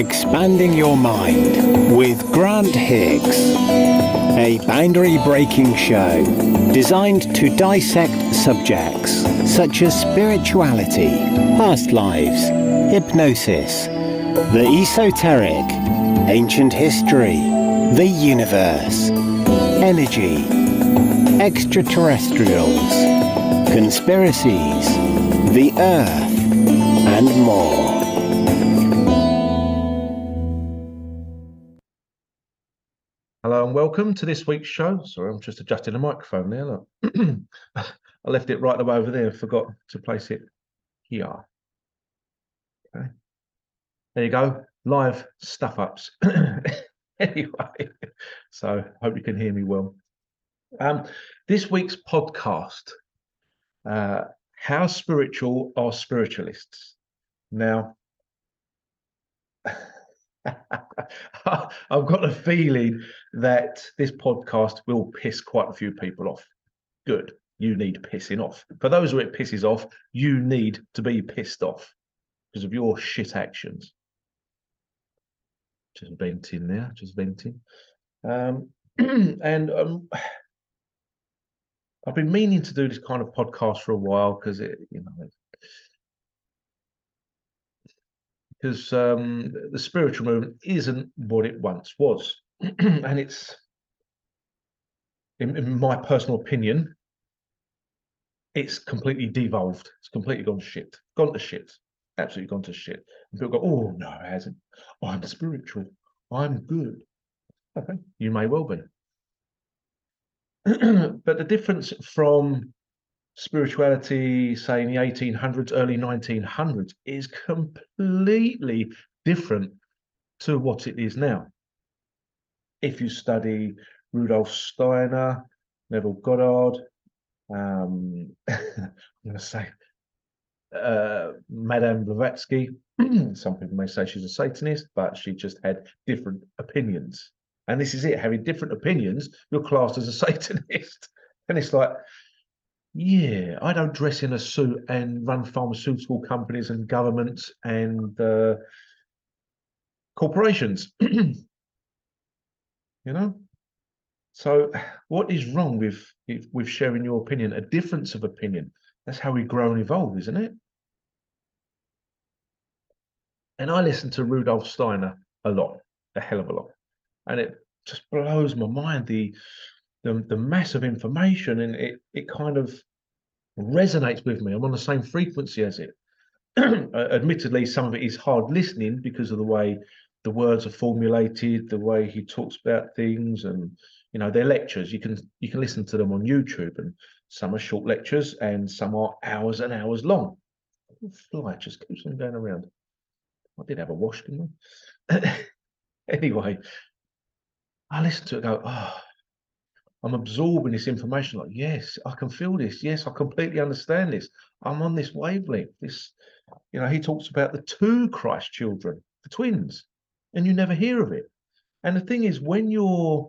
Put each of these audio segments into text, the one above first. Expanding Your Mind with Grant Hicks, a boundary-breaking show designed to dissect subjects such as spirituality, past lives, hypnosis, the esoteric, ancient history, the universe, energy, extraterrestrials, conspiracies, the earth, and more. Hello and welcome to this week's show. Sorry, I'm just adjusting the microphone there. Look. I left it right the way over there and forgot to place it here. Okay. There you go. Live stuff-ups. Anyway, so hope you can hear me well. This week's podcast, How Spiritual Are Spiritualists? Now, I've got a feeling that this podcast will piss quite a few people off. Good. You need pissing off. For those who it pisses off, you need to be pissed off because of your shit actions. Just venting there, just venting. I've been meaning to do this kind of podcast for a while because the spiritual movement isn't what it once was. And it's, in my personal opinion, it's completely devolved. It's completely gone to shit. Gone to shit. Absolutely gone to shit. And people go, oh, no, it hasn't. I'm spiritual. I'm good. Okay, you may well be. But the difference from spirituality, say, in the 1800s, early 1900s, is completely different to what it is now. If you study Rudolf Steiner, Neville Goddard, I'm going to say Madame Blavatsky. Some people may say she's a Satanist, but she just had different opinions. And this is it, having different opinions, you're classed as a Satanist. And it's like, yeah, I don't dress in a suit and run pharmaceutical companies and governments and corporations. You know? So what is wrong with sharing your opinion? A difference of opinion. That's how we grow and evolve, isn't it? And I listen to Rudolf Steiner a lot, a hell of a lot. And it just blows my mind, the mass of information, and it kind of resonates with me. I'm on the same frequency as it. Admittedly, some of it is hard listening because of the way the words are formulated, the way he talks about things, and their lectures. You can listen to them on YouTube, and some are short lectures, and some are hours and hours long. The fly just keeps on going around. I did have a wash, didn't I? Anyway, I listen to it and go, oh, I'm absorbing this information. Like, yes, I can feel this. Yes, I completely understand this. I'm on this wavelength. This, he talks about the two Christ children, the twins, and you never hear of it. And the thing is, when you're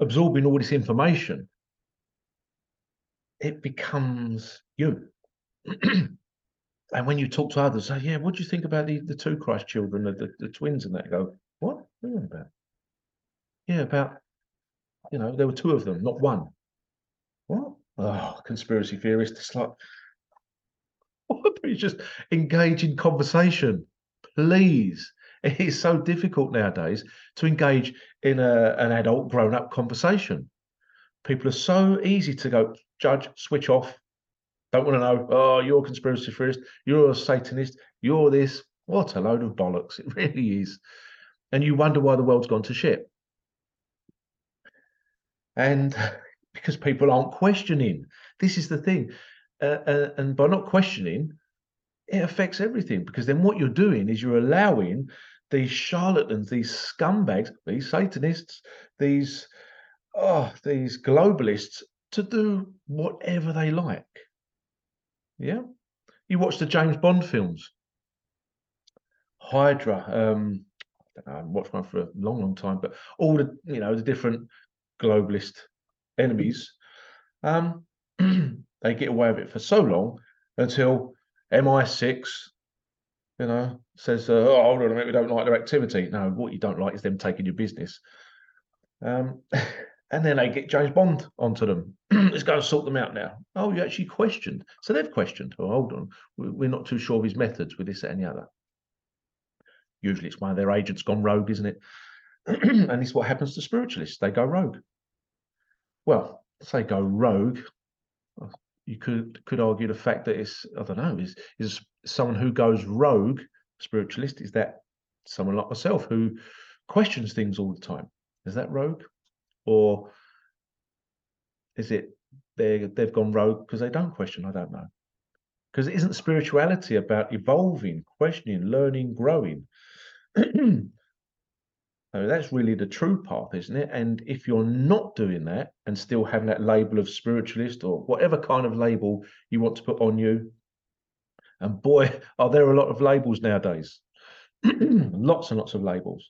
absorbing all this information, it becomes you. And when you talk to others, say, yeah, what do you think about the two Christ children, the twins and that? Go, what? What are you about? Yeah, about, there were two of them, not one. What? Oh, conspiracy theorists. It's like, please just engage in conversation, please. It is so difficult nowadays to engage in an adult grown-up conversation. People are so easy to go, judge, switch off. Don't want to know, oh, you're a conspiracy theorist, you're a Satanist, you're this. What a load of bollocks. It really is. And you wonder why the world's gone to shit. And because people aren't questioning. This is the thing. And by not questioning, it affects everything. Because then what you're doing is you're allowing these charlatans, these scumbags, these Satanists, these globalists to do whatever they like. Yeah, you watch the James Bond films, Hydra. I don't know, I've watched one for a long, long time, but all the the different globalist enemies, they get away with it for so long until MI6, you know, says, oh, hold on a minute, we don't like their activity. No, what you don't like is them taking your business. And then they get James Bond onto them. Let's go and sort them out now. Oh, you actually questioned. So they've questioned. Oh, hold on, we're not too sure of his methods with this, that, and the other. Usually it's one of their agents gone rogue, isn't it? And this is what happens to spiritualists. They go rogue. Well, say go rogue, you could argue the fact that it's, I don't know, is someone who goes rogue, spiritualist, is that someone like myself who questions things all the time? Is that rogue? Or is it they've gone rogue because they don't question? I don't know. Because it isn't spirituality about evolving, questioning, learning, growing. So that's really the true path, isn't it? And if you're not doing that and still having that label of spiritualist or whatever kind of label you want to put on you, and boy, are there a lot of labels nowadays. Lots and lots of labels.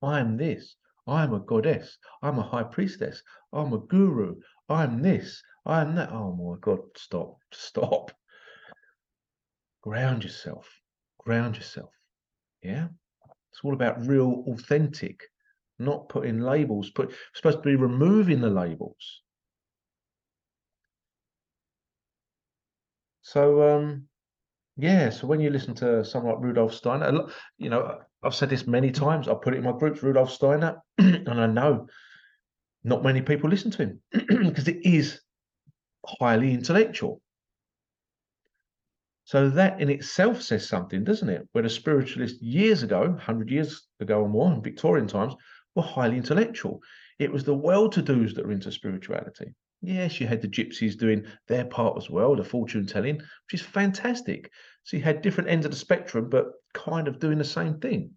I am this. I am a goddess. I'm a high priestess. I'm a guru. I'm this. I'm that. Oh my God, stop, stop. Ground yourself. Ground yourself. Yeah? It's all about real, authentic, not putting labels. We're supposed to be removing the labels. So, yeah, so when you listen to someone like Rudolf Steiner, you know, I've said this many times. I put it in my groups, Rudolf Steiner, and I know not many people listen to him because it is highly intellectual. So that in itself says something, doesn't it? Where the spiritualists years ago, 100 years ago or more, in Victorian times, were highly intellectual. It was the well-to-dos that were into spirituality. Yes, you had the gypsies doing their part as well, the fortune-telling, which is fantastic. So you had different ends of the spectrum, but kind of doing the same thing.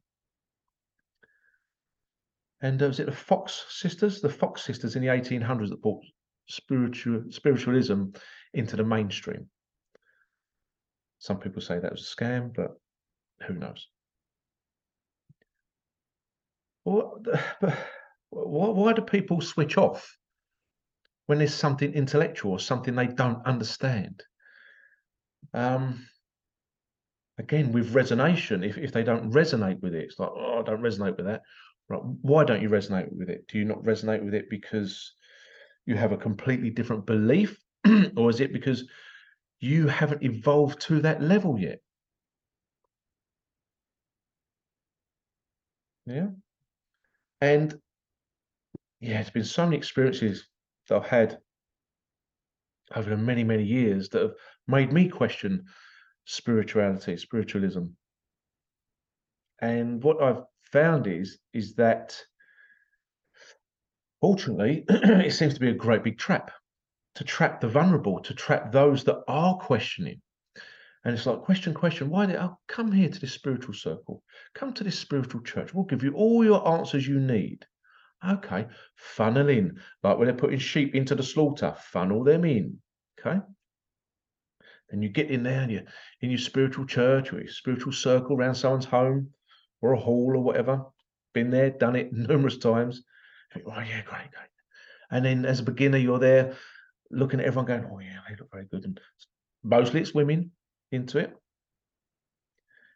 And was it the Fox sisters? The Fox sisters in the 1800s that brought spiritualism into the mainstream. Some people say that was a scam, but who knows? Why do people switch off when there's something intellectual or something they don't understand? Again, with resonation, if they don't resonate with it, it's like, oh, I don't resonate with that. Right? Why don't you resonate with it? Do you not resonate with it because you have a completely different belief? Or is it because you haven't evolved to that level yet? Yeah. And yeah, it's been so many experiences that I've had over the many, many years that have made me question spirituality, spiritualism. And what I've found is that, fortunately, it seems to be a great big trap. To trap the vulnerable, to trap those that are questioning. And it's like, question, question. Why did I come here to this spiritual circle? Come to this spiritual church. We'll give you all your answers you need. Okay, funnel in. Like when they're putting sheep into the slaughter, funnel them in. Okay? And you get in there and you're in your spiritual church or your spiritual circle around someone's home or a hall or whatever. Been there, done it numerous times. And you're, oh, yeah, great, great. And then as a beginner, you're there, looking at everyone going, oh yeah, they look very good. And mostly it's women into it.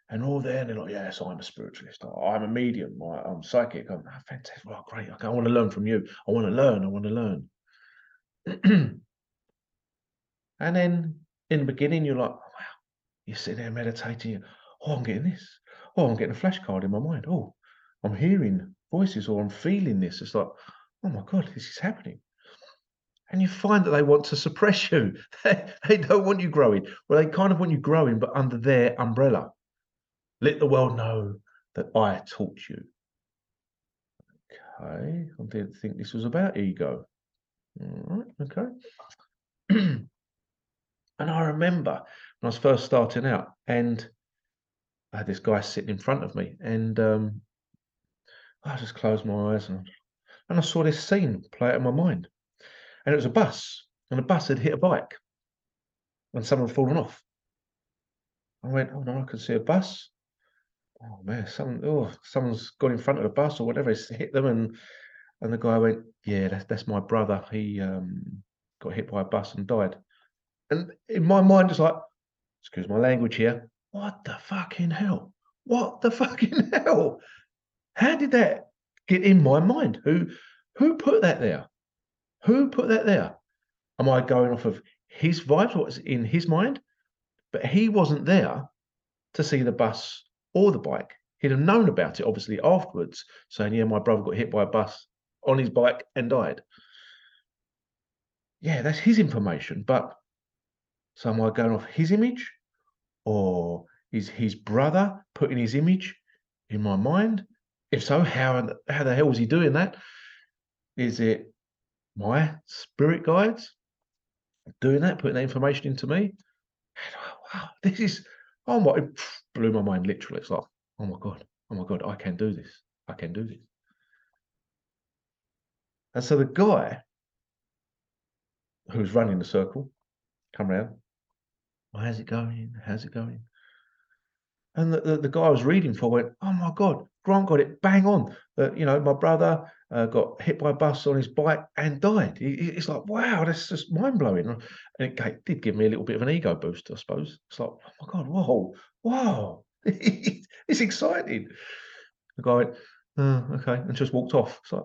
And all there, and they're like, yes, I'm a spiritualist. I'm a medium. I'm psychic. I'm fantastic. Well, great. Okay, I want to learn from you. I want to learn. I want to learn. And then in the beginning, you're like, wow, you're sitting there meditating. Oh, I'm getting this. Oh, I'm getting a flashcard in my mind. Oh, I'm hearing voices or I'm feeling this. It's like, oh my God, this is happening. And you find that they want to suppress you. They don't want you growing. Well, they kind of want you growing, but under their umbrella. Let the world know that I taught you. Okay. I didn't think this was about ego. All right. Okay. And I remember when I was first starting out, and I had this guy sitting in front of me, and I just closed my eyes, and I saw this scene play out in my mind. And it was a bus, and the bus had hit a bike, and someone had fallen off. I went, oh no, I can see a bus. Oh man, someone's gone in front of the bus or whatever, it's hit them. And the guy went, yeah, that's my brother. He got hit by a bus and died. And in my mind, it's like, excuse my language here, what the fucking hell? What the fucking hell? How did that get in my mind? Who put that there? Who put that there? Am I going off of his vibes, what's in his mind? But he wasn't there to see the bus or the bike. He'd have known about it, obviously, afterwards, saying, yeah, my brother got hit by a bus on his bike and died. Yeah, that's his information. But so am I going off his image? Or is his brother putting his image in my mind? If so, how the hell was he doing that? Is it my spirit guides doing that, putting that information into me? And, wow, this is, oh my, it blew my mind, literally. It's like, oh my God, I can do this. I can do this. And so the guy who's running the circle, come round, well, how's it going? How's it going? And the guy I was reading for went, oh my God, Grant got it bang on. You know, my brother got hit by a bus on his bike and died. It's like, wow, that's just mind-blowing. And it did give me a little bit of an ego boost, I suppose. It's like, oh my God, whoa, wow. It's exciting. The guy went, okay, and just walked off. It's like,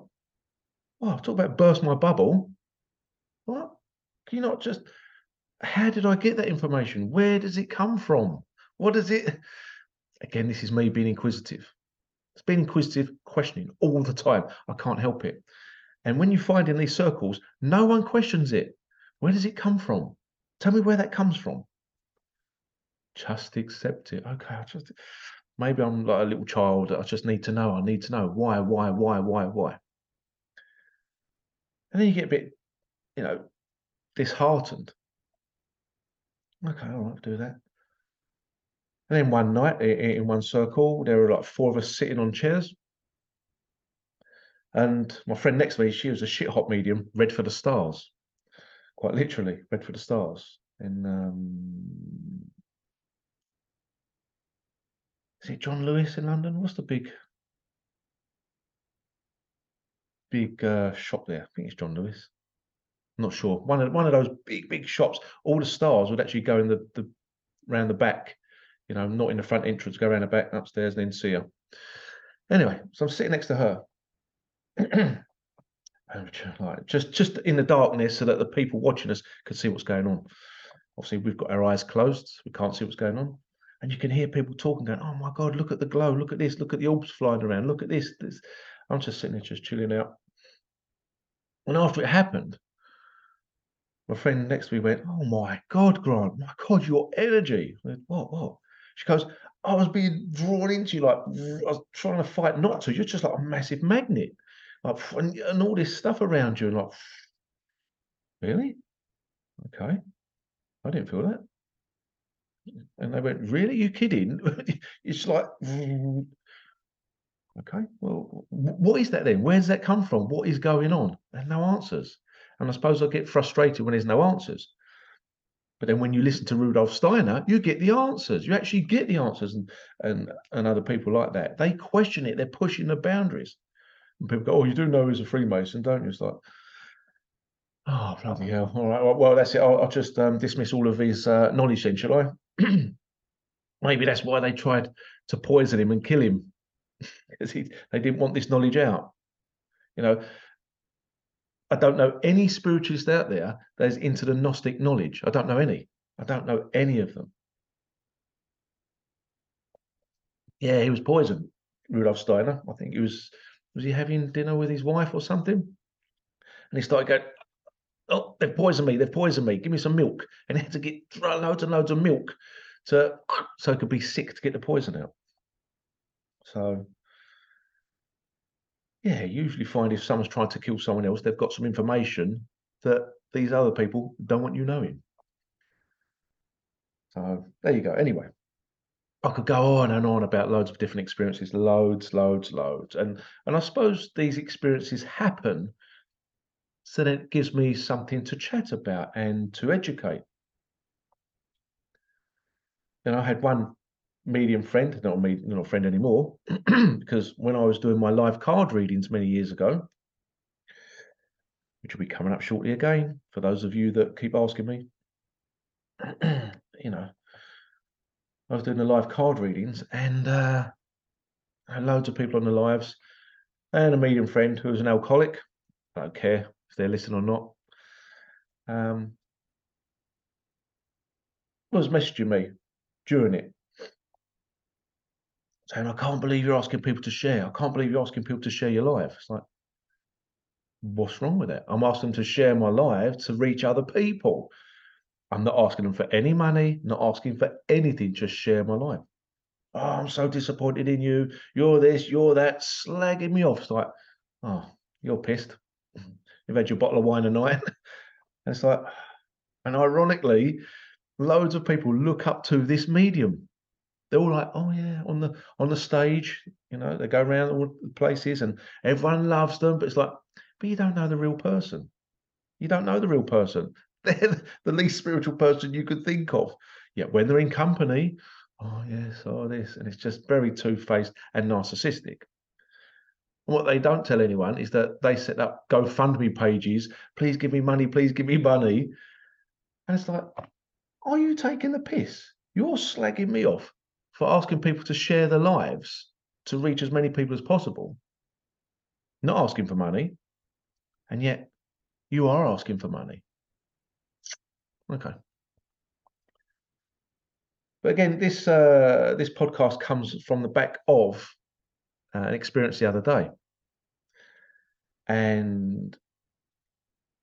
wow, talk about burst my bubble. What? Can you not just, how did I get that information? Where does it come from? What is it? Again, this is me being inquisitive. It's being inquisitive, questioning all the time. I can't help it. And when you find in these circles, no one questions it. Where does it come from? Tell me where that comes from. Just accept it. Okay, maybe I'm like a little child. I just need to know. I need to know why. And then you get a bit, you know, disheartened. Okay, all right, do that. And then one night in one circle, there were like four of us sitting on chairs. And my friend next to me, she was a shit hot medium, read for the stars. Quite literally, read for the stars. And is it John Lewis in London? What's the big shop there? I think it's John Lewis. I'm not sure. One of those big shops. All the stars would actually go in the round the back. You know, not in the front entrance, go around the back and upstairs and then see her. Anyway, so I'm sitting next to her. Like, just in the darkness so that the people watching us could see what's going on. Obviously, we've got our eyes closed. So we can't see what's going on. And you can hear people talking, going, oh, my God, look at the glow. Look at this. Look at the orbs flying around. Look at this. I'm just sitting there, just chilling out. And after it happened, my friend next to me went, oh, my God, Grant. My God, your energy. I went, what? She goes, I was being drawn into you, like I was trying to fight not to. You're just like a massive magnet, like, and all this stuff around you. And like, really? Okay. I didn't feel that. And they went, really? You kidding? It's like, okay, well, what is that then? Where does that come from? What is going on? And no answers. And I suppose I get frustrated when there's no answers. But then when you listen to Rudolf Steiner, you get the answers. You actually get the answers. And other people like that, they question it. They're pushing the boundaries. And people go, oh, you do know he's a Freemason, don't you? It's like, oh, bloody hell. All right, well, that's it. I'll just dismiss all of his knowledge then, shall I? Maybe that's why they tried to poison him and kill him. Because they didn't want this knowledge out. You know, I don't know any spiritualist out there that is into the Gnostic knowledge. I don't know any. I don't know any of them. Yeah, he was poisoned, Rudolf Steiner. I think he was he having dinner with his wife or something? And he started going, oh, they've poisoned me. They've poisoned me. Give me some milk. And he had to get loads and loads of milk so he could be sick to get the poison out. So yeah, you usually find if someone's trying to kill someone else, they've got some information that these other people don't want you knowing. So there you go. Anyway, I could go on and on about loads of different experiences, loads. And I suppose these experiences happen so that it gives me something to chat about and to educate. And I had one medium friend, not a friend anymore, because when I was doing my live card readings many years ago, which will be coming up shortly again, for those of you that keep asking me, you know, I was doing the live card readings, and I had loads of people on the lives, and a medium friend who was an alcoholic. I don't care if they're listening or not. Was messaging me during it, saying, I can't believe you're asking people to share. I can't believe you're asking people to share your life. It's like, what's wrong with that? I'm asking them to share my life to reach other people. I'm not asking them for any money, not asking for anything, just share my life. Oh, I'm so disappointed in you. You're this, you're that, slagging me off. It's like, oh, you're pissed. You've had your bottle of wine a night. It's like, and ironically, loads of people look up to this medium. They're all like, oh yeah, on the stage, you know, they go around all the places and everyone loves them, but it's like, but you don't know the real person. You don't know the real person. They're the least spiritual person you could think of. Yet when they're in company, oh yes, oh this, and it's just very two-faced and narcissistic. And what they don't tell anyone is that they set up GoFundMe pages, please give me money, please give me money. And it's like, are you taking the piss? You're slagging me off for asking people to share their lives to reach as many people as possible. Not asking for money. And yet you are asking for money. Okay. But again, this podcast comes from the back of an experience the other day. And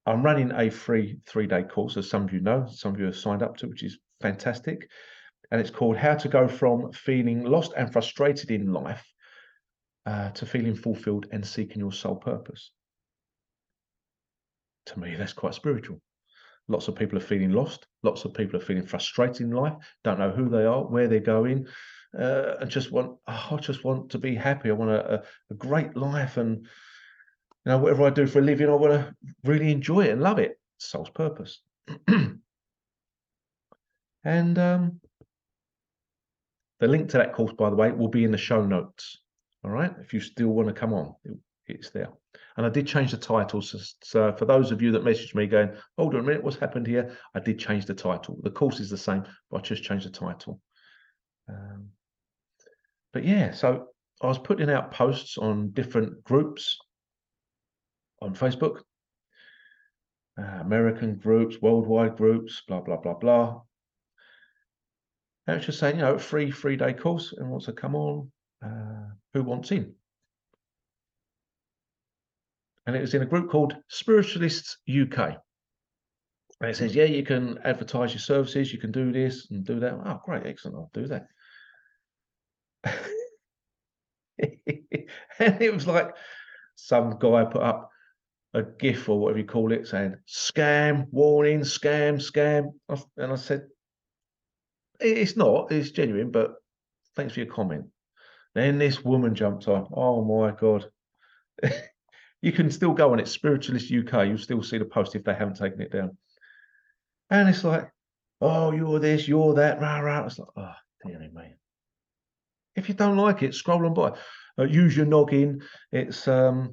I'm running a free 3-day course, as some of you know, some of you have signed up to, which is fantastic. And it's called How to Go From Feeling Lost and Frustrated in Life to Feeling Fulfilled and Seeking Your Soul Purpose. To me, that's quite spiritual. Lots of people are feeling lost. Lots of people are feeling frustrated in life, don't know who they are, where they're going, and just want, oh, I just want to be happy. I want a great life, and you know, whatever I do for a living, I want to really enjoy it and love it. Soul's purpose. And the link to that course, by the way, will be in the show notes. All right, if you still want to come on, it's there. And I did change the title. So for those of you that messaged me going, hold on a minute, what's happened here? I did change the title. The course is the same, but I just changed the title. But yeah, so I was putting out posts on different groups on Facebook, American groups, worldwide groups, blah, blah, blah, blah. And it's just saying, you know, free 3-day course and wants to come on, who wants in? And it was in a group called Spiritualists UK. And it says, yeah, you can advertise your services. You can do this and do that. Oh, great. Excellent. I'll do that. And it was like some guy put up a GIF or whatever you call it saying, scam, warning, scam, scam. And I said, it's not. It's genuine, but thanks for your comment. Then this woman jumped on. Oh, my God. You can still go on it, Spiritualist UK. You'll still see the post if they haven't taken it down. And it's like, oh, you're this, you're that, rah, rah. It's like, oh, dear me. If you don't like it, scroll on by. Use your noggin. It's a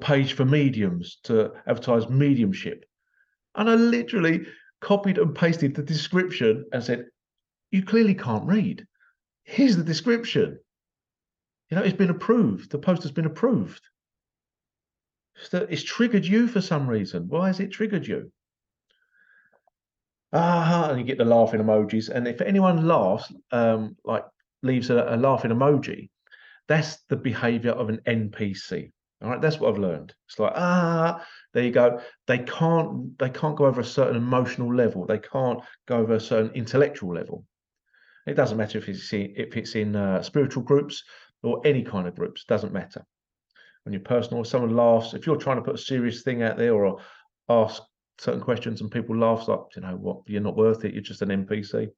page for mediums to advertise mediumship. And I literally copied and pasted the description and said, you clearly can't read. Here's the description. You know, it's been approved. The post has been approved. It's triggered you for some reason. Why has it triggered you? And you get the laughing emojis. And if anyone laughs, like leaves a laughing emoji, that's the behavior of an NPC. All right, that's what I've learned. It's like, there you go. They can't go over a certain emotional level. They can't go over a certain intellectual level. It doesn't matter if it's in spiritual groups or any kind of groups, doesn't matter. When you're personal, or someone laughs, if you're trying to put a serious thing out there or ask certain questions and people laugh, like, you know what, you're not worth it, you're just an NPC.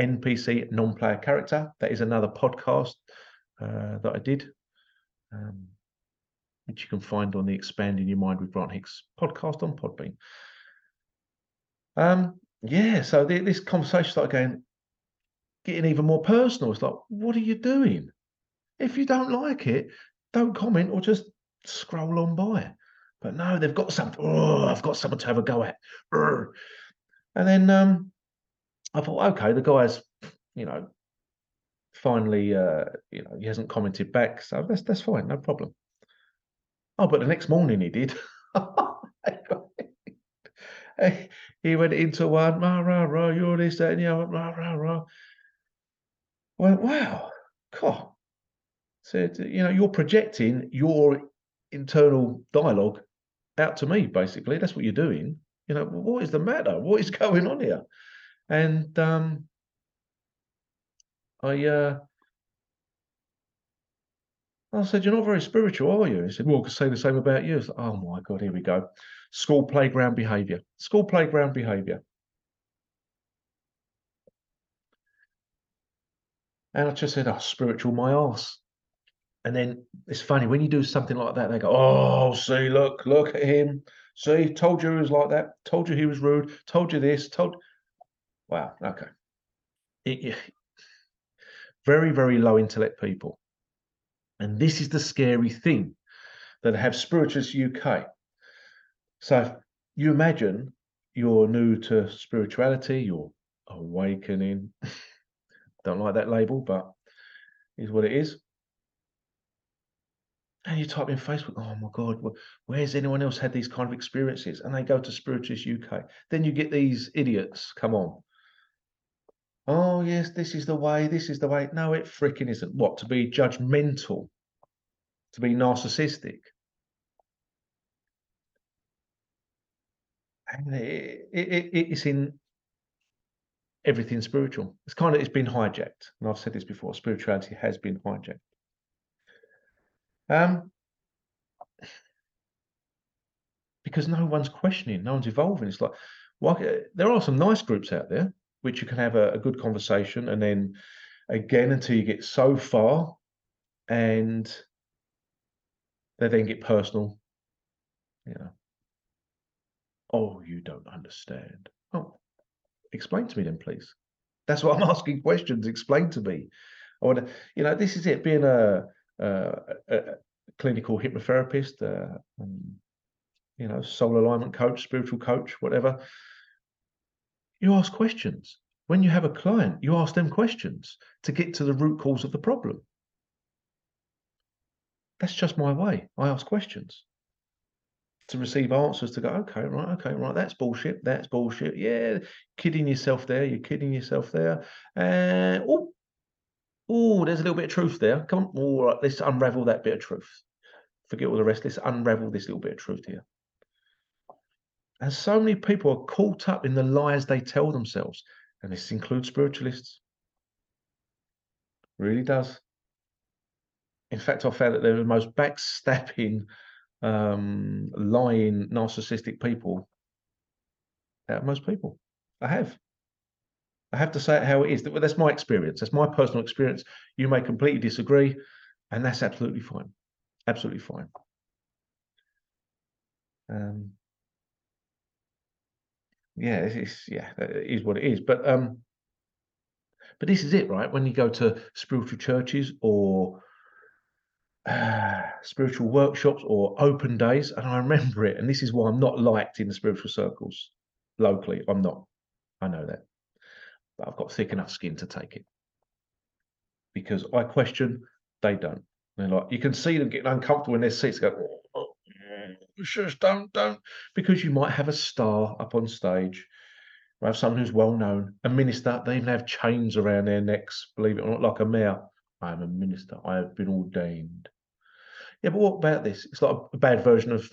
NPC, non-player character, that is another podcast that I did, which you can find on the Expanding Your Mind with Grant Hicks podcast on Podbean. Yeah, so this conversation started getting even more personal. It's like, what are you doing? If you don't like it, don't comment or just scroll on by. But no, they've got something. Oh, I've got someone to have a go at. And then I thought, okay, the guy's, you know, finally, you know, he hasn't commented back, so that's fine, no problem. Oh, but the next morning he did. He went into one, rah, rah, rah, you're this, that, and the other, rah, rah, rah. I went, wow, God. Said, you know, you're projecting your internal dialogue out to me, basically. That's what you're doing. You know, what is the matter? What is going on here? And I said, you're not very spiritual, are you? He said, well, I could say the same about you. I said, oh, my God, here we go. School playground behaviour. School playground behaviour. And I just said, oh, spiritual my arse. And then it's funny, when you do something like that, they go, oh, see, look, look at him. See, told you he was like that. Told you he was rude. Told you this. Told. Wow, okay. Very, very low intellect people. And this is the scary thing that have Spiritualists UK. So you imagine you're new to spirituality, you're awakening. Don't like that label, but is what it is. And you type in Facebook, oh my God, where's anyone else had these kind of experiences? And they go to Spiritualists UK. Then you get these idiots, come on. Oh, yes, this is the way, this is the way. No, it freaking isn't. What, to be judgmental, to be narcissistic. And it's in everything spiritual. It's kind of, it's been hijacked. And I've said this before, spirituality has been hijacked. Because no one's questioning, no one's evolving. It's like, why, there are some nice groups out there, which you can have a good conversation, and then again until you get so far and they then get personal, you know. Oh, you don't understand. Oh, explain to me then, please. That's what I'm asking questions. Explain to me. I want to, you know, this is it, being a clinical hypnotherapist, you know, soul alignment coach, spiritual coach, whatever. You ask questions. When you have a client, you ask them questions to get to the root cause of the problem. That's just my way. I ask questions to receive answers, to go, okay, right, that's bullshit, yeah, kidding yourself there, you're kidding yourself there, and oh, there's a little bit of truth there, come on, all right, let's unravel that bit of truth. Forget all the rest, let's unravel this little bit of truth here. And so many people are caught up in the lies they tell themselves. And this includes spiritualists. It really does. In fact, I found that they're the most backstabbing, lying, narcissistic people out of most people. I have to say it how it is. That's my experience. That's my personal experience. You may completely disagree, and that's absolutely fine. Absolutely fine. Yeah, that is what it is. But this is it, right? When you go to spiritual churches or spiritual workshops or open days, and I remember it, and this is why I'm not liked in the spiritual circles locally. I'm not. I know that. But I've got thick enough skin to take it. Because I question, they don't. They're like, you can see them getting uncomfortable in their seats, go, oh. Just don't, because you might have a star up on stage, or have someone who's well known, a minister. They even have chains around their necks, believe it or not, like a mayor. I am a minister. I have been ordained. Yeah, but what about this? It's like a bad version of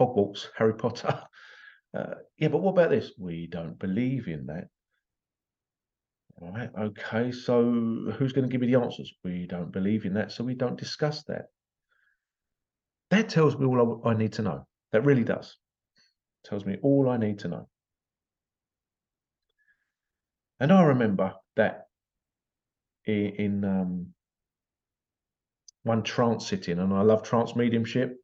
Hogwarts, Harry Potter. Yeah, but what about this? We don't believe in that. All right, okay. So who's going to give me the answers? We don't believe in that, so we don't discuss that. That tells me all I need to know. That really does. It tells me all I need to know. And I remember that in one trance sitting, and I love trance mediumship.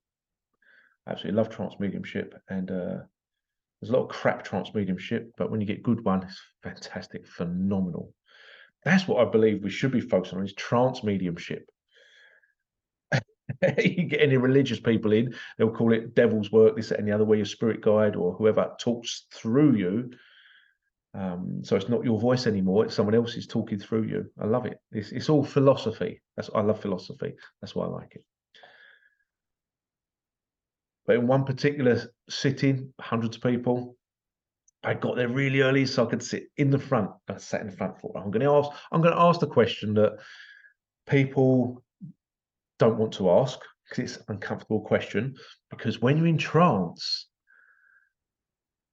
I absolutely love trance mediumship. And there's a lot of crap trance mediumship, but when you get good one, it's fantastic, phenomenal. That's what I believe we should be focusing on, is trance mediumship. You get any religious people in, they'll call it devil's work, this, that, and the other, where your spirit guide or whoever talks through you. So it's not your voice anymore, it's someone else's talking through you. I love it. It's all philosophy. I love philosophy. That's why I like it. But in one particular sitting, hundreds of people, I got there really early so I could sit in the front. I sat in the front for, I'm going to ask the question that people don't want to ask, because it's an uncomfortable question, because when you're in trance,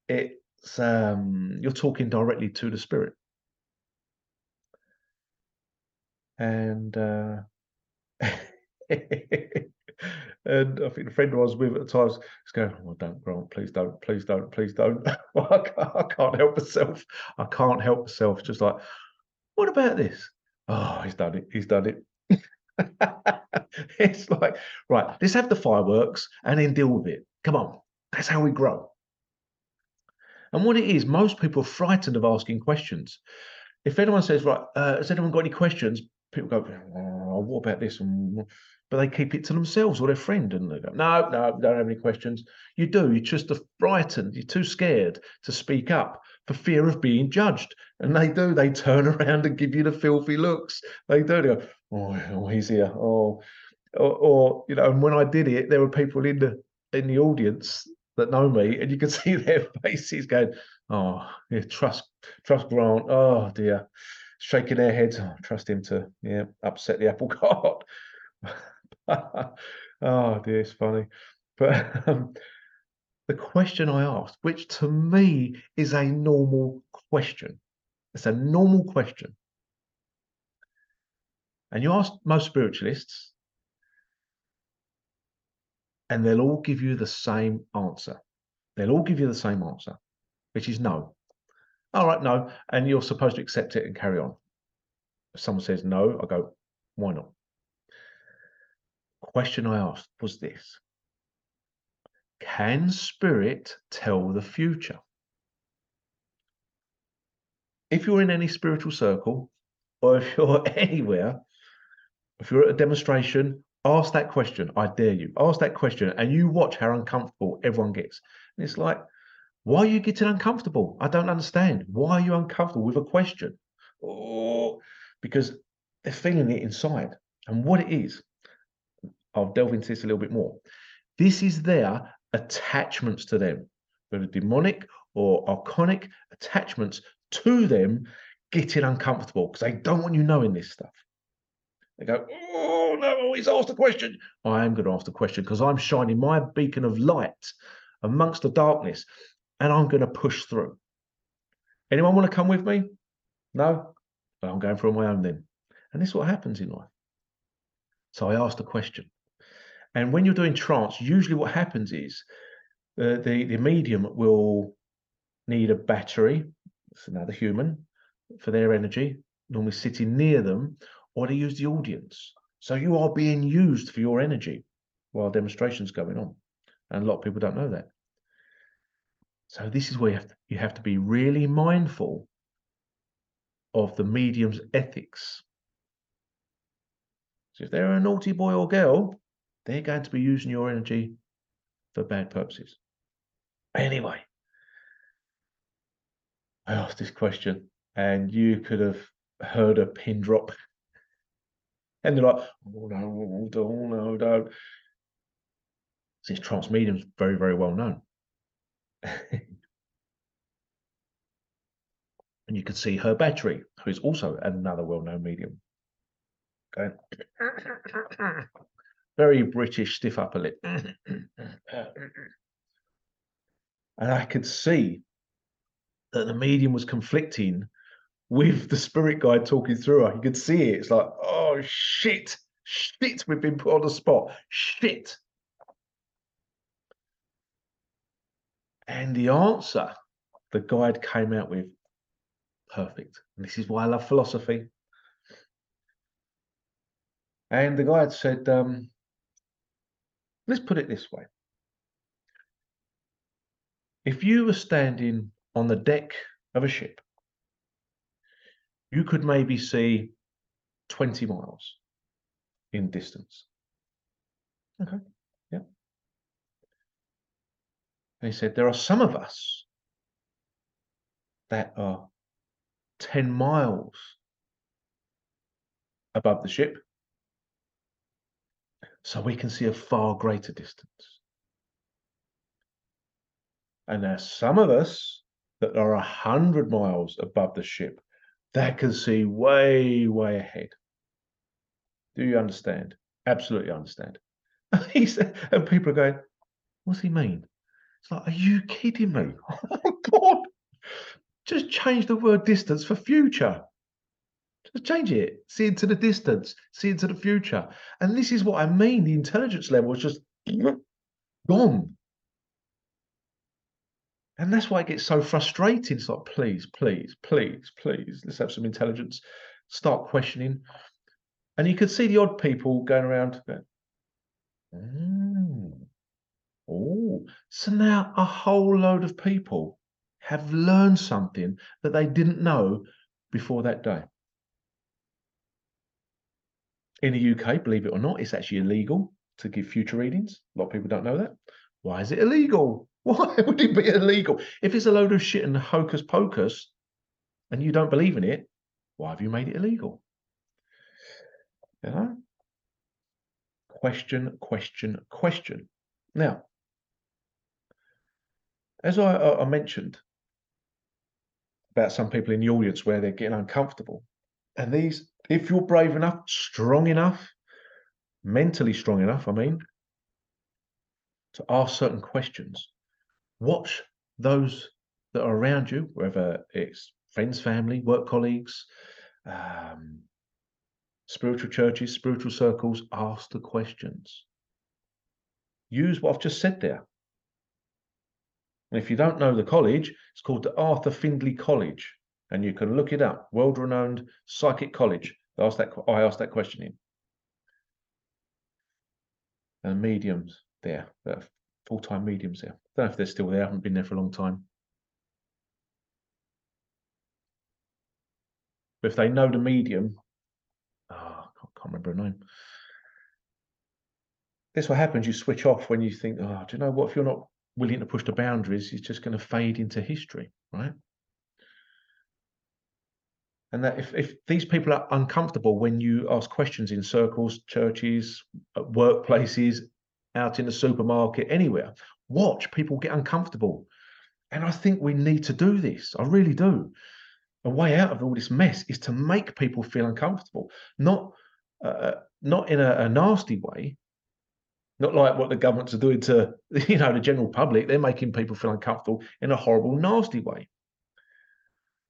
it's you're talking directly to the spirit. And and I think the friend I was with at the time was going, "Oh, don't, Grant, please don't, please don't, please don't." I can't help myself. I can't help myself. Just like, what about this? Oh, he's done it. He's done it. It's like, right, let's have the fireworks and then deal with it. Come on. That's how we grow. And what it is, most people are frightened of asking questions. If anyone says, right, has anyone got any questions? People go, oh, what about this? But they keep it to themselves or their friend, and they go, no, no, don't have any questions. You do. You're just frightened. You're too scared to speak up for fear of being judged. And they do. They turn around and give you the filthy looks. They do. They go, oh, he's here. Oh, or you know. And when I did it, there were people in the audience that know me, and you can see their faces going, oh, yeah, trust Grant. Oh dear, shaking their heads. Oh, trust him to upset the apple cart. Oh dear, it's funny. But the question I asked, which to me is a normal question. It's a normal question. And you ask most spiritualists, and they'll all give you the same answer. They'll all give you the same answer, which is no. All right, no. And you're supposed to accept it and carry on. If someone says no, I go, why not? Question I asked was this: can spirit tell the future? If you're in any spiritual circle, or if you're anywhere, if you're at a demonstration, ask that question. I dare you. Ask that question, and you watch how uncomfortable everyone gets. And it's like, why are you getting uncomfortable? I don't understand. Why are you uncomfortable with a question? Oh, because they're feeling it inside. And what it is, I'll delve into this a little bit more. This is their attachments to them, whether demonic or archonic attachments to them, getting uncomfortable because they don't want you knowing this stuff. They go, oh no, he's asked a question. I am going to ask the question because I'm shining my beacon of light amongst the darkness, and I'm going to push through. Anyone want to come with me? No? Well, I'm going for my own then. And this is what happens in life. So I asked the question. And when you're doing trance, usually what happens is the medium will need a battery, it's another human, for their energy, normally sitting near them, or they use the audience. So you are being used for your energy while demonstration's going on. And a lot of people don't know that. So this is where you have to be really mindful of the medium's ethics. So if they're a naughty boy or girl, they're going to be using your energy for bad purposes. Anyway, I asked this question, and you could have heard a pin drop. And they're like, oh, no, don't. This trance medium is very, very well known. And you could see her battery, who is also another well-known medium. Okay. Very British, stiff upper lip. And I could see that the medium was conflicting with the spirit guide talking through her. You could see it. It's like, oh, shit, we've been put on the spot. Shit. And the answer the guide came out with, perfect. And this is why I love philosophy. And the guide said, let's put it this way. If you were standing on the deck of a ship, you could maybe see 20 miles in distance. Okay, yeah. And he said, there are some of us that are 10 miles above the ship, so we can see a far greater distance. And now some of us that are 100 miles above the ship, that can see way, way ahead. Do you understand? Absolutely understand. And people are going, what's he mean? It's like, are you kidding me? Oh, God. Just change the word distance for future. Just change it. See into the distance. See into the future. And this is what I mean. The intelligence level is just gone. And that's why it gets so frustrating. It's like, please, please, please, please, let's have some intelligence. Start questioning. And you could see the odd people going around. Oh, so now a whole load of people have learned something that they didn't know before that day. In the UK, believe it or not, it's actually illegal to give future readings. A lot of people don't know that. Why is it illegal? Why would it be illegal? If it's a load of shit and hocus pocus and you don't believe in it, why have you made it illegal? You know? Question, question, question. Now, as I mentioned about some people in the audience where they're getting uncomfortable, and these, if you're brave enough, strong enough, mentally strong enough, I mean, to ask certain questions, watch those that are around you, whether it's friends, family, work colleagues, spiritual churches, spiritual circles, ask the questions. Use what I've just said there. And if you don't know the college, it's called the Arthur Findlay College, and you can look it up. World-renowned psychic college. I asked that question in. And mediums there, full-time mediums there. I don't know if they're still there. I haven't been there for a long time. But if they know the medium, I can't remember her name. This is what happens. You switch off when you think, oh, do you know what? If you're not willing to push the boundaries, it's just going to fade into history, right? And that if these people are uncomfortable when you ask questions in circles, churches, workplaces, out in the supermarket, anywhere, watch people get uncomfortable. And I think we need to do this. I really do. A way out of all this mess is to make people feel uncomfortable, not in a nasty way. Not like what the governments are doing to, you know, the general public. They're making people feel uncomfortable in a horrible, nasty way.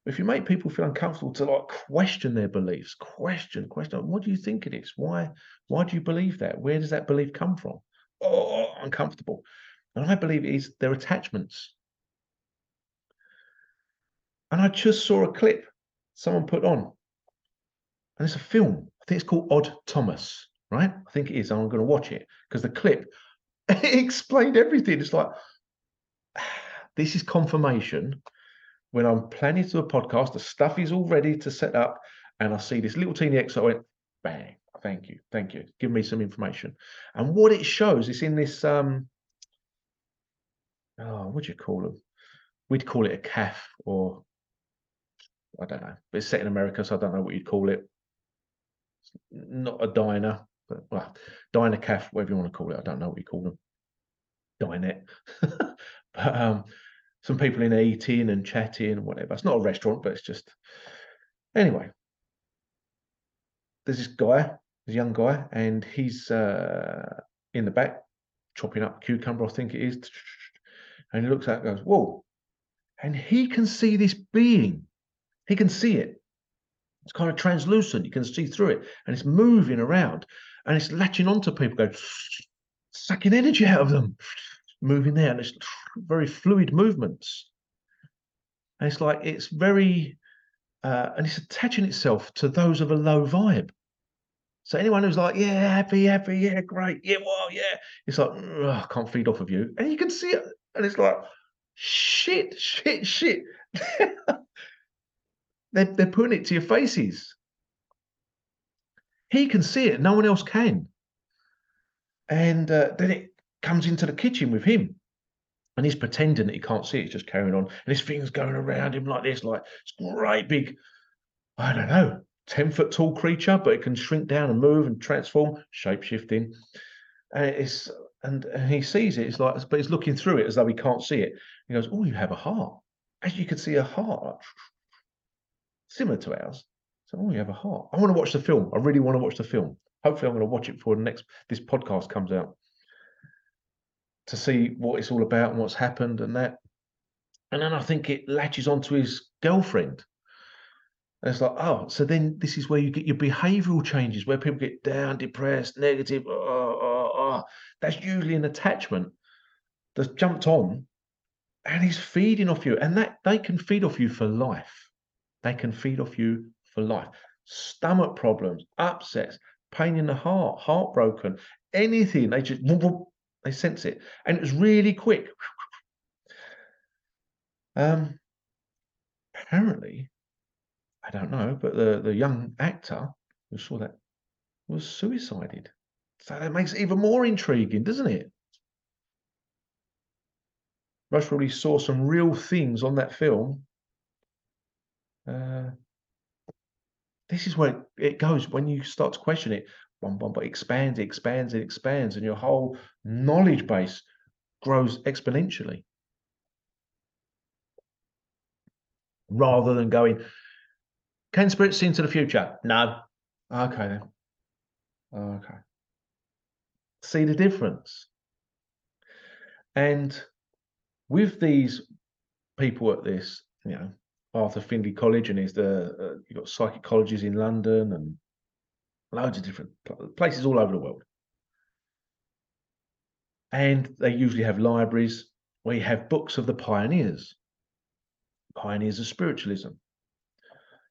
If you make people feel uncomfortable to, like, question their beliefs, question, what do you think it is? Why do you believe that? Where does that belief come from? Oh, uncomfortable. And I believe it is their attachments. And I just saw a clip someone put on. And it's a film. I think it's called Odd Thomas. Right? I think it is. I'm going to watch it because the clip explained everything. It's like, this is confirmation. When I'm planning to do a podcast, the stuff is all ready to set up, and I see this little teeny excerpt. I went, bang! Thank you, thank you. Give me some information. And what it shows is in this what do you call them? We'd call it a CAF, or I don't know. But it's set in America, so I don't know what you'd call it. It's not a diner. But, well, diner, cafe, whatever you want to call it. I don't know what you call them. Dinette. But some people in there eating and chatting and whatever. It's not a restaurant, but it's just... Anyway. There's this guy, this young guy, and he's in the back, chopping up cucumber, I think it is. And he looks out and goes, whoa. And he can see this being. He can see it. It's kind of translucent. You can see through it. And it's moving around. And it's latching onto people, going, sucking energy out of them, moving there. And it's very fluid movements. And it's like, it's very, and it's attaching itself to those of a low vibe. So anyone who's like, yeah, happy, happy, yeah, great, yeah, wow, yeah. It's like, I can't feed off of you. And you can see it. And it's like, shit, shit, shit. They're putting it to your faces. He can see it. No one else can. And then it comes into the kitchen with him. And he's pretending that he can't see it. He's just carrying on. And this thing's going around him like this. Like, it's great big I don't know, 10-foot tall creature, but it can shrink down and move and transform, shape-shifting. And he sees it, it's like, but he's looking through it as though he can't see it. He goes, oh, you have a heart. As you can see, a heart similar to ours. So, oh, you have a heart. I want to watch the film. I really want to watch the film. Hopefully, I'm going to watch it before this podcast comes out, to see what it's all about and what's happened and that. And then I think it latches onto his girlfriend. And it's like, oh, so then this is where you get your behavioural changes, where people get down, depressed, negative. That's usually an attachment that's jumped on, and he's feeding off you. And that they can feed off you for life. They can feed off you for life. Stomach problems, upsets, pain in the heart, heartbroken, anything. They just, they sense it. And it was really quick. Apparently, I don't know, but the young actor who saw that was suicided. So that makes it even more intriguing, doesn't it? Most probably saw some real things on that film. This is where it goes when you start to question it. But expands, and your whole knowledge base grows exponentially. Rather than going, can spirits see into the future? No. Okay then. Okay. See the difference. And with these people at this, you know, Arthur Findlay College, and you've got psychic colleges in London and loads of different places all over the world. And they usually have libraries where you have books of the pioneers. Pioneers of spiritualism.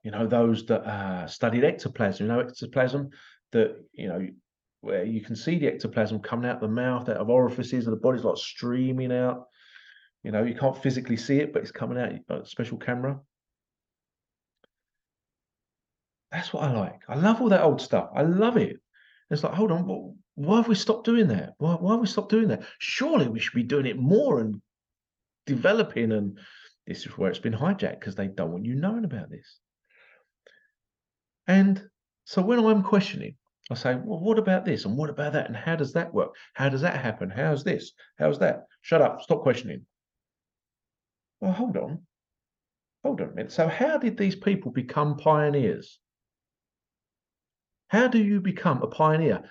You know, those that studied ectoplasm. You know, ectoplasm, that, you know, where you can see the ectoplasm coming out the mouth, out of orifices of the body's like streaming out. You know, you can't physically see it, but it's coming out. You've got a special camera. That's what I like. I love all that old stuff. I love it. It's like, hold on, why have we stopped doing that? Why have we stopped doing that? Surely we should be doing it more and developing. And this is where it's been hijacked, because they don't want you knowing about this. And so when I'm questioning, I say, well, what about this? And what about that? And how does that work? How does that happen? How's this? How's that? Shut up. Stop questioning. Well, hold on. Hold on a minute. So how did these people become pioneers? How do you become a pioneer?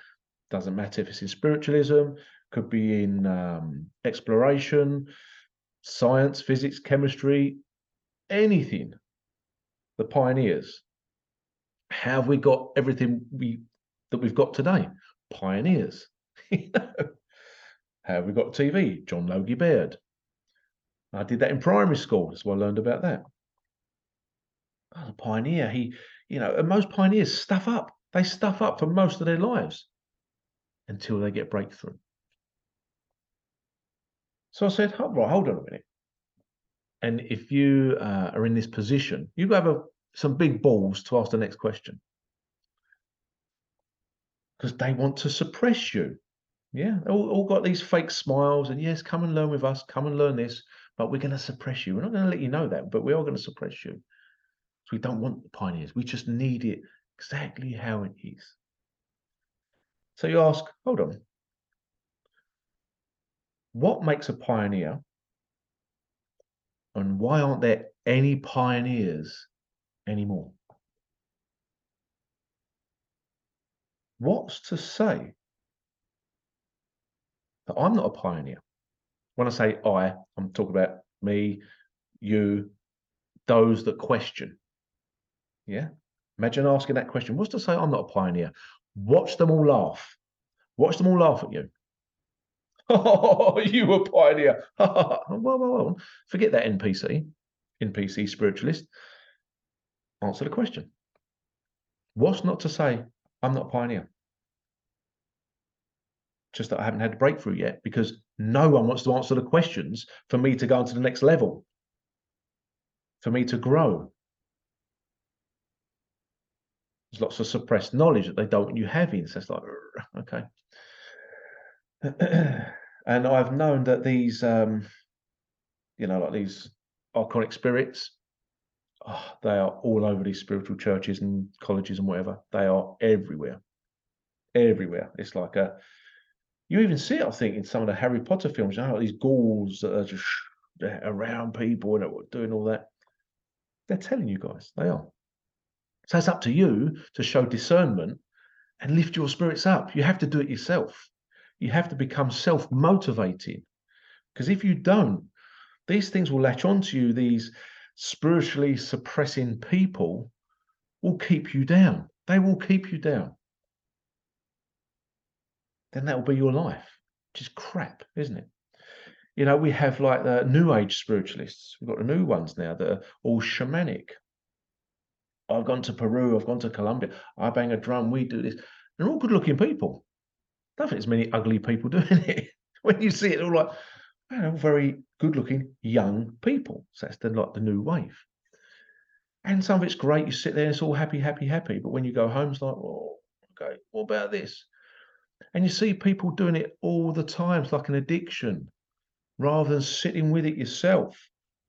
Doesn't matter if it's in spiritualism, could be in exploration, science, physics, chemistry, anything. The pioneers. How have we got everything that we've got today? Pioneers. How have we got TV? John Logie Baird. I did that in primary school. That's what I learned about that. Oh, the pioneer. He, you know, and most pioneers stuff up. They stuff up for most of their lives until they get breakthrough. So I said, oh, right, hold on a minute. And if you are in this position, you have some big balls to ask the next question. Because they want to suppress you. Yeah, they all got these fake smiles and, yes, come and learn with us, come and learn this, but we're going to suppress you. We're not going to let you know that, but we are going to suppress you. So we don't want the pioneers. We just need it exactly how it is. So you ask, hold on, what makes a pioneer, and why aren't there any pioneers anymore? What's to say that I'm not a pioneer? When I say I, I'm talking about me, you, those that question. Yeah? Imagine asking that question. What's to say I'm not a pioneer? Watch them all laugh. Watch them all laugh at you. Oh, you were a pioneer. Well. Forget that NPC spiritualist. Answer the question. What's not to say I'm not a pioneer? Just that I haven't had a breakthrough yet, because no one wants to answer the questions for me to go on to the next level, for me to grow. There's lots of suppressed knowledge that they don't want you having. So it's like, okay. And I've known that these, like these archonic spirits, they are all over these spiritual churches and colleges and whatever. They are everywhere. It's like a, you even see it, I think, in some of the Harry Potter films, you know, like these ghouls that are just around people and doing all that. They're telling you guys, they are. So it's up to you to show discernment and lift your spirits up. You have to do it yourself. You have to become self-motivating, because if you don't, these things will latch onto you. These spiritually suppressing people will keep you down. They will keep you down. Then that will be your life, which is crap, isn't it? You know, we have like the New Age spiritualists. We've got the new ones now that are all shamanic. I've gone to Peru. I've gone to Colombia. I bang a drum. We do this. They're all good-looking people. I don't think there's many ugly people doing it. When you see it, they're all like, they're all very good-looking young people. So that's the, like the new wave. And some of it's great. You sit there and it's all happy, happy, happy. But when you go home, it's like, oh, okay, what about this? And you see people doing it all the time. It's like an addiction. Rather than sitting with it yourself,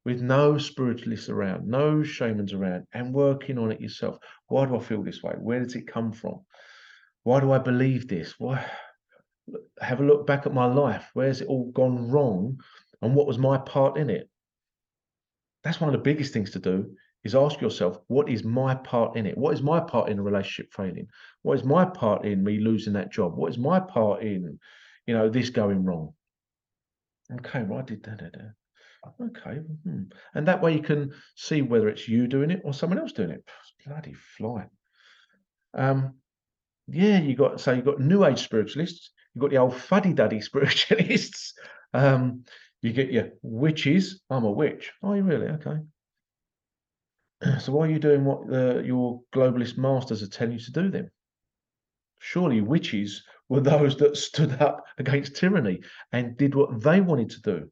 with no spiritualists around, no shamans around, and working on it yourself. Why do I feel this way? Where does it come from? Why do I believe this? Why? Have a look back at my life. Where's it all gone wrong? And what was my part in it? That's one of the biggest things to do, is ask yourself, what is my part in it? What is my part in a relationship failing? What is my part in me losing that job? What is my part in, you know, this going wrong? Okay, well, I did that. Okay. And that way you can see whether it's you doing it or someone else doing it. Bloody fly. Yeah, you've got New Age spiritualists. You've got the old fuddy-duddy spiritualists. You get your witches. I'm a witch. Oh, you really? Okay. So why are you doing what your globalist masters are telling you to do then? Surely witches were those that stood up against tyranny and did what they wanted to do.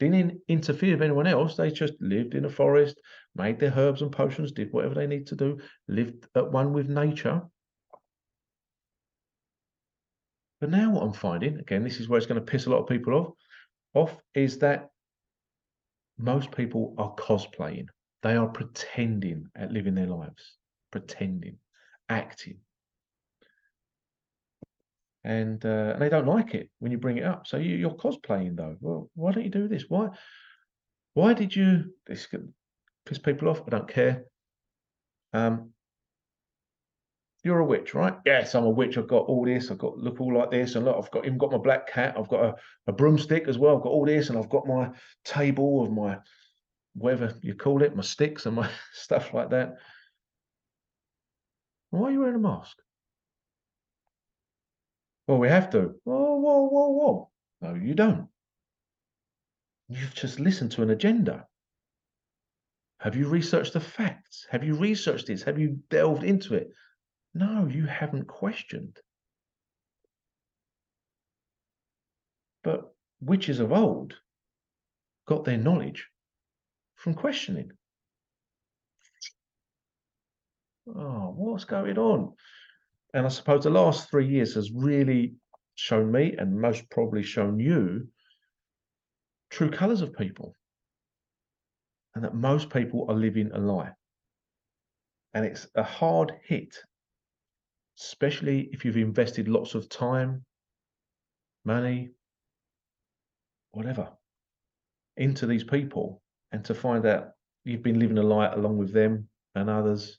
They didn't interfere with anyone else. They just lived in a forest, made their herbs and potions, did whatever they need to do, lived at one with nature. But now what I'm finding, again, this is where it's going to piss a lot of people off, is that most people are cosplaying. They are pretending at living their lives, pretending, acting. And they don't like it when you bring it up. So you're cosplaying, though. Well, why don't you do this? Why did you? This can piss people off. I don't care. You're a witch, right? Yes, I'm a witch. I've got all this. I've got look all like this, and look, I've got even got my black cat. I've got a broomstick as well. I've got all this, and I've got my table of my whatever you call it, my sticks and my stuff like that. Why are you wearing a mask? Well, we have to. Whoa, whoa, whoa, whoa. No, you don't. You've just listened to an agenda. Have you researched the facts? Have you researched this? Have you delved into it? No, you haven't questioned. But witches of old got their knowledge from questioning. Oh, what's going on? And I suppose the last 3 years has really shown me, and most probably shown you, true colours of people. And that most people are living a lie. And it's a hard hit, especially if you've invested lots of time, money, whatever, into these people. And to find out you've been living a lie along with them and others.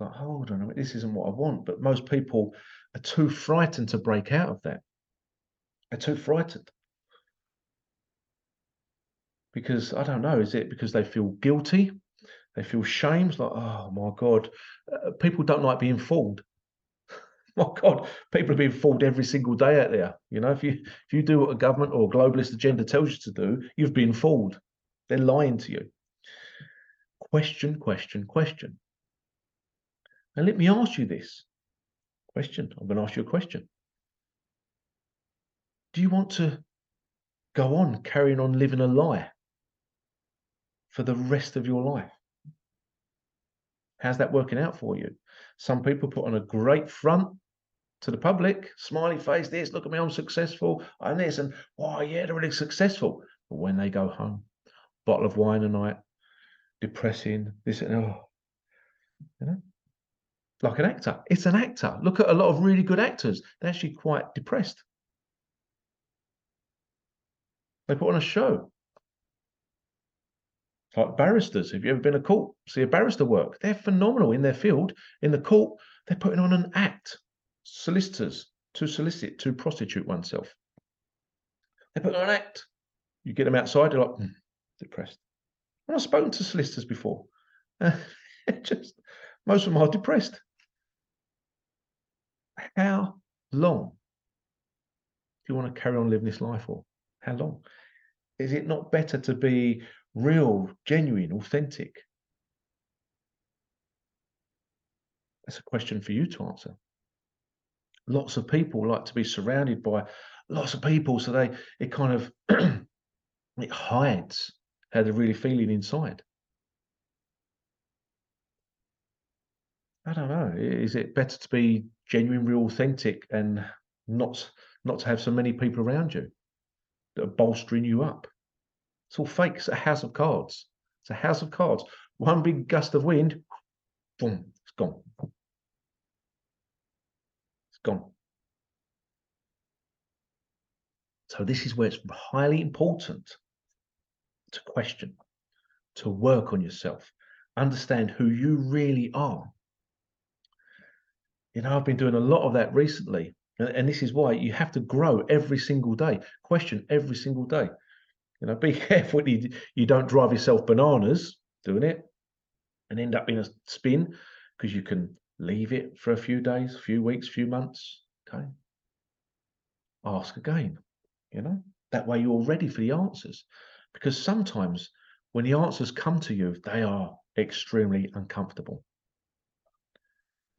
Like, hold on a minute, this isn't what I want. But most people are too frightened to break out of that. They're too frightened. Because, I don't know, is it because they feel guilty? They feel shamed? Like, oh, my God. People don't like being fooled. My God, people are being fooled every single day out there. You know, if you do what a government or a globalist agenda tells you to do, you've been fooled. They're lying to you. Question, question, question. And let me ask you this question. I'm going to ask you a question. Do you want to go on carrying on living a lie for the rest of your life? How's that working out for you? Some people put on a great front to the public, smiley face, this, look at me, I'm successful, I'm this, and oh yeah, they're really successful. But when they go home, bottle of wine a night, depressing, this and oh, you know, like an actor. It's an actor. Look at a lot of really good actors. They're actually quite depressed. They put on a show. Like barristers. If you've ever been to court, see a barrister work. They're phenomenal in their field. In the court, they're putting on an act. Solicitors, to solicit, to prostitute oneself. They put on an act. You get them outside, they're like, depressed. And I've spoken to solicitors before. Just most of them are depressed. How long do you want to carry on living this life for? How long? Is it not better to be real, genuine, authentic? That's a question for you to answer. Lots of people like to be surrounded by lots of people, so it kind of it hides how they're really feeling inside. I don't know. Is it better to be genuine, real, authentic, and not to have so many people around you that are bolstering you up? It's all fake. It's a house of cards. It's a house of cards. One big gust of wind, boom, it's gone. It's gone. So this is where it's highly important to question, to work on yourself, understand who you really are. You know, I've been doing a lot of that recently, and this is why you have to grow every single day, question every single day. You know, be careful you don't drive yourself bananas doing it and end up in a spin, because you can leave it for a few days, a few weeks, a few months. Okay. Ask again, you know, that way you're ready for the answers, because sometimes when the answers come to you, they are extremely uncomfortable.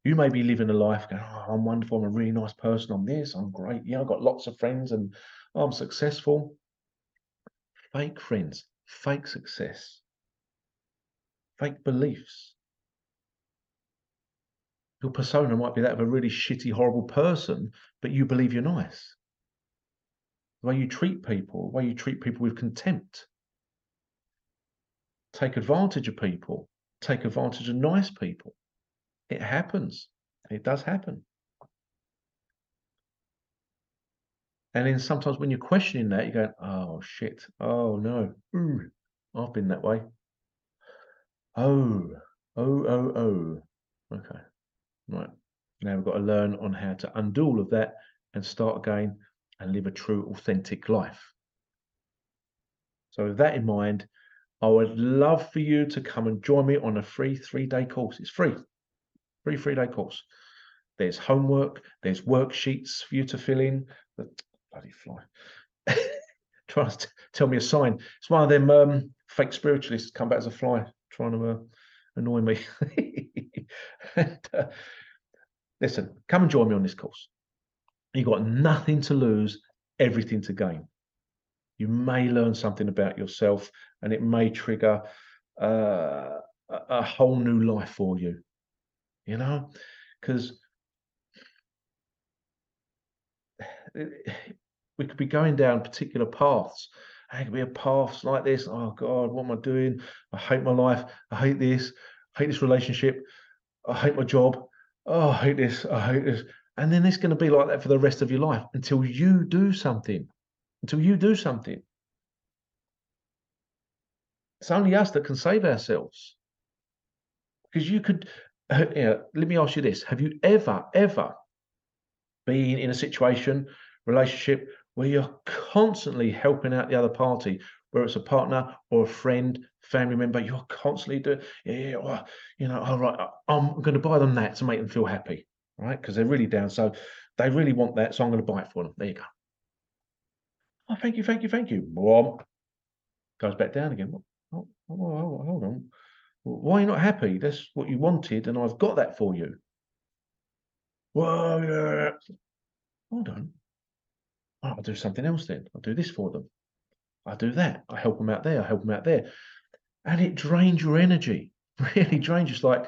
You may be living a life going, oh, I'm wonderful, I'm a really nice person, I'm this, I'm great, yeah, I've got lots of friends and I'm successful. Fake friends, fake success, fake beliefs. Your persona might be that of a really shitty, horrible person, but you believe you're nice. The way you treat people, the way you treat people with contempt. Take advantage of people. Take advantage of nice people. It happens. It does happen. And then sometimes when you're questioning that, you're going, oh, shit. Oh, no. Ooh, I've been that way. Oh. Okay. Right. Now we've got to learn on how to undo all of that and start again and live a true, authentic life. So with that in mind, I would love for you to come and join me on a free 3-day course. It's free. Free 3-day course. There's homework. There's worksheets for you to fill in. Bloody fly. Trying to tell me a sign. It's one of them fake spiritualists come back as a fly, trying to annoy me. And listen, come and join me on this course. You've got nothing to lose, everything to gain. You may learn something about yourself, and it may trigger a whole new life for you, you know, because we could be going down particular paths. It could be a path like this. Oh God, what am I doing? I hate my life. I hate this. I hate this relationship. I hate my job. Oh, I hate this. I hate this. And then it's going to be like that for the rest of your life until you do something. Until you do something. It's only us that can save ourselves. Because you could, you know, let me ask you this. Have you ever been in a situation, relationship, where you're constantly helping out the other party, whether it's a partner or a friend, family member? You're constantly doing, yeah, well, you know, all right, I'm going to buy them that to make them feel happy, right? Because they're really down, so they really want that, so I'm going to buy it for them. There you go. Oh, thank you. Well, goes back down again. Oh, hold on. Why are you not happy? That's what you wanted, and I've got that for you. Well, yeah. Hold on. Oh, I'll do something else then. I'll do this for them. I'll do that. I help them out there. I help them out there. And it drains your energy. Really drains. It's like,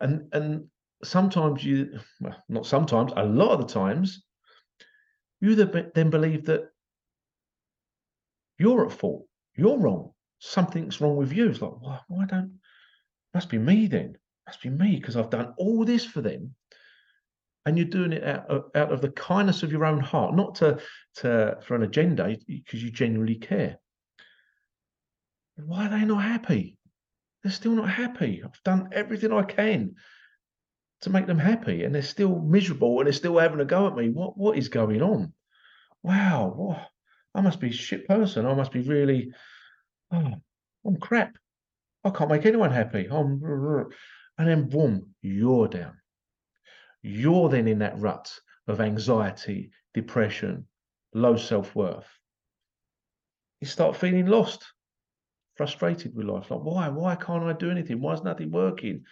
and sometimes you, well, not sometimes, a lot of the times, you then believe that you're at fault. You're wrong. Something's wrong with you. It's like, why don't must be me then. Must be me, because I've done all this for them. And you're doing it out of the kindness of your own heart, not for an agenda, because you genuinely care. Why are they not happy? They're still not happy. I've done everything I can to make them happy, and they're still miserable, and they're still having a go at me. What is going on? Wow, what? I must be a shit person. I must be really, I'm crap. I can't make anyone happy. And then boom, you're down. You're then in that rut of anxiety, depression, low self-worth. You start feeling lost, frustrated with life. Like, why? Why can't I do anything? Why is nothing working?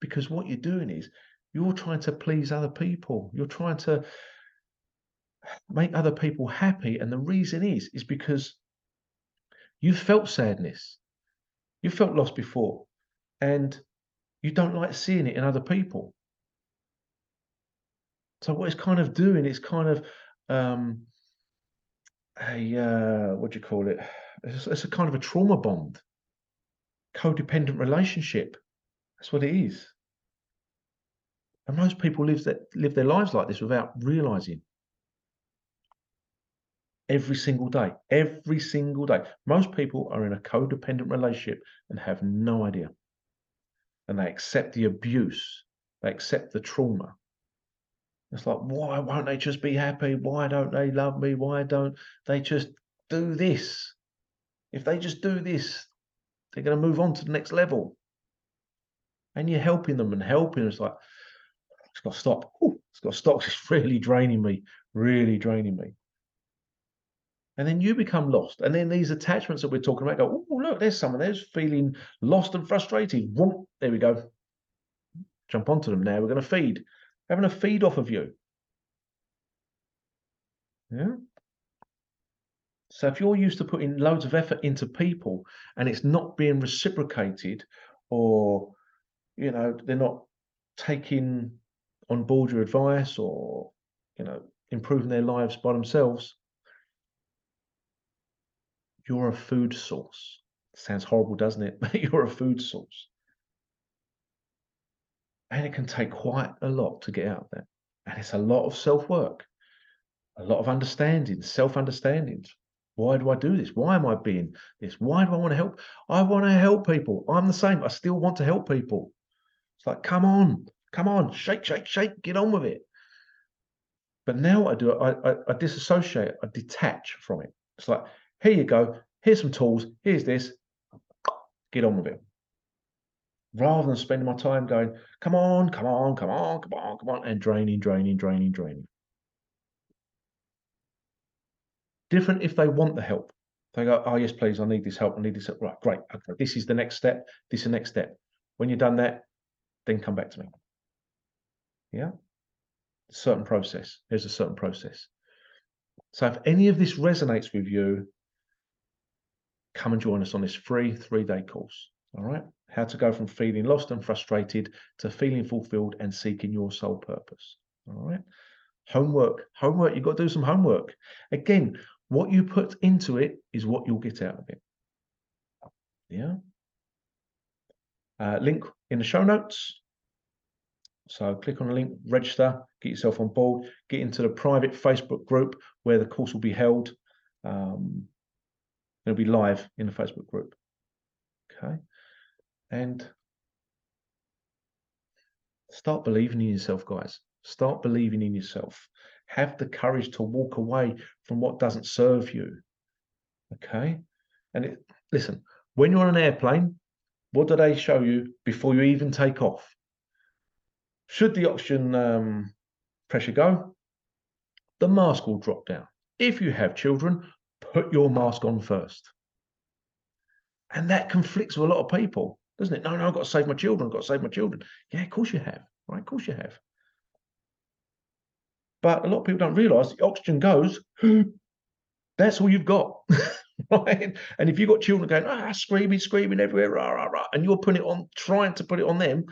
Because what you're doing is you're trying to please other people. You're trying to make other people happy. And the reason is because you felt sadness. You felt lost before, and you don't like seeing it in other people. So what it's kind of doing, it's kind of it's a kind of a trauma bond, codependent relationship. That's what it is. And most people live their lives like this without realizing. Every single day. Most people are in a codependent relationship and have no idea. And they accept the abuse. They accept the trauma. It's like, why won't they just be happy? Why don't they love me? Why don't they just do this? If they just do this, they're going to move on to the next level. And you're helping them and helping. It's like, it's got to stop. Ooh, it's got to stop. It's really draining me. Really draining me. And then you become lost. And then these attachments that we're talking about go, oh, look, there's someone there's feeling lost and frustrated. Whoop, there we go. Jump onto them now. We're going to feed. Having a feed off of you. Yeah. So if you're used to putting loads of effort into people and it's not being reciprocated, or, you know, they're not taking on board your advice, or, you know, improving their lives by themselves, you're a food source. Sounds horrible, doesn't it? But you're a food source. And it can take quite a lot to get out of that. And it's a lot of self-work, a lot of understanding, self-understanding. Why do I do this? Why am I being this? Why do I want to help? I want to help people. I'm the same. I still want to help people. It's like, come on, shake, get on with it. But now what I do, I disassociate, I detach from it. It's like, here you go. Here's some tools. Here's this. Get on with it. Rather than spending my time going, come on, and draining. Different if they want the help. They go, oh, yes, please, I need this help. I need this help. Right, great. Okay, this is the next step. When you've done that, then come back to me. Yeah? There's a certain process. So if any of this resonates with you, come and join us on this free 3-day course. All right. How to go from feeling lost and frustrated to feeling fulfilled and seeking your soul purpose. All right. Homework. You've got to do some homework. Again, what you put into it is what you'll get out of it. Yeah. Link in the show notes. So click on the link, register, get yourself on board, get into the private Facebook group where the course will be held. It'll be live in the Facebook group. Okay. And start believing in yourself, guys. Start believing in yourself. Have the courage to walk away from what doesn't serve you. Okay. And listen, when you're on an airplane, what do they show you before you even take off? Should the oxygen pressure go, the mask will drop down. If you have children, put your mask on first. And that conflicts with a lot of people, doesn't it? No, I've got to save my children. Yeah, of course you have. Right, of course you have. But a lot of people don't realise the oxygen goes, that's all you've got. Right? And if you've got children going, screaming everywhere, rah, and you're putting it on, trying to put it on them,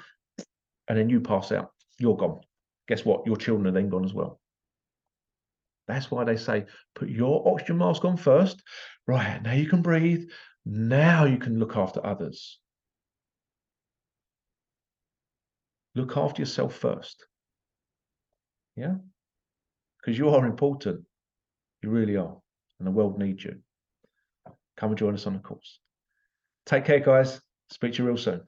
and then you pass out, you're gone. Guess what? Your children are then gone as well. That's why they say, put your oxygen mask on first. Right, now you can breathe. Now you can look after others. Look after yourself first. Yeah? Because you are important. You really are. And the world needs you. Come and join us on the course. Take care, guys. Speak to you real soon.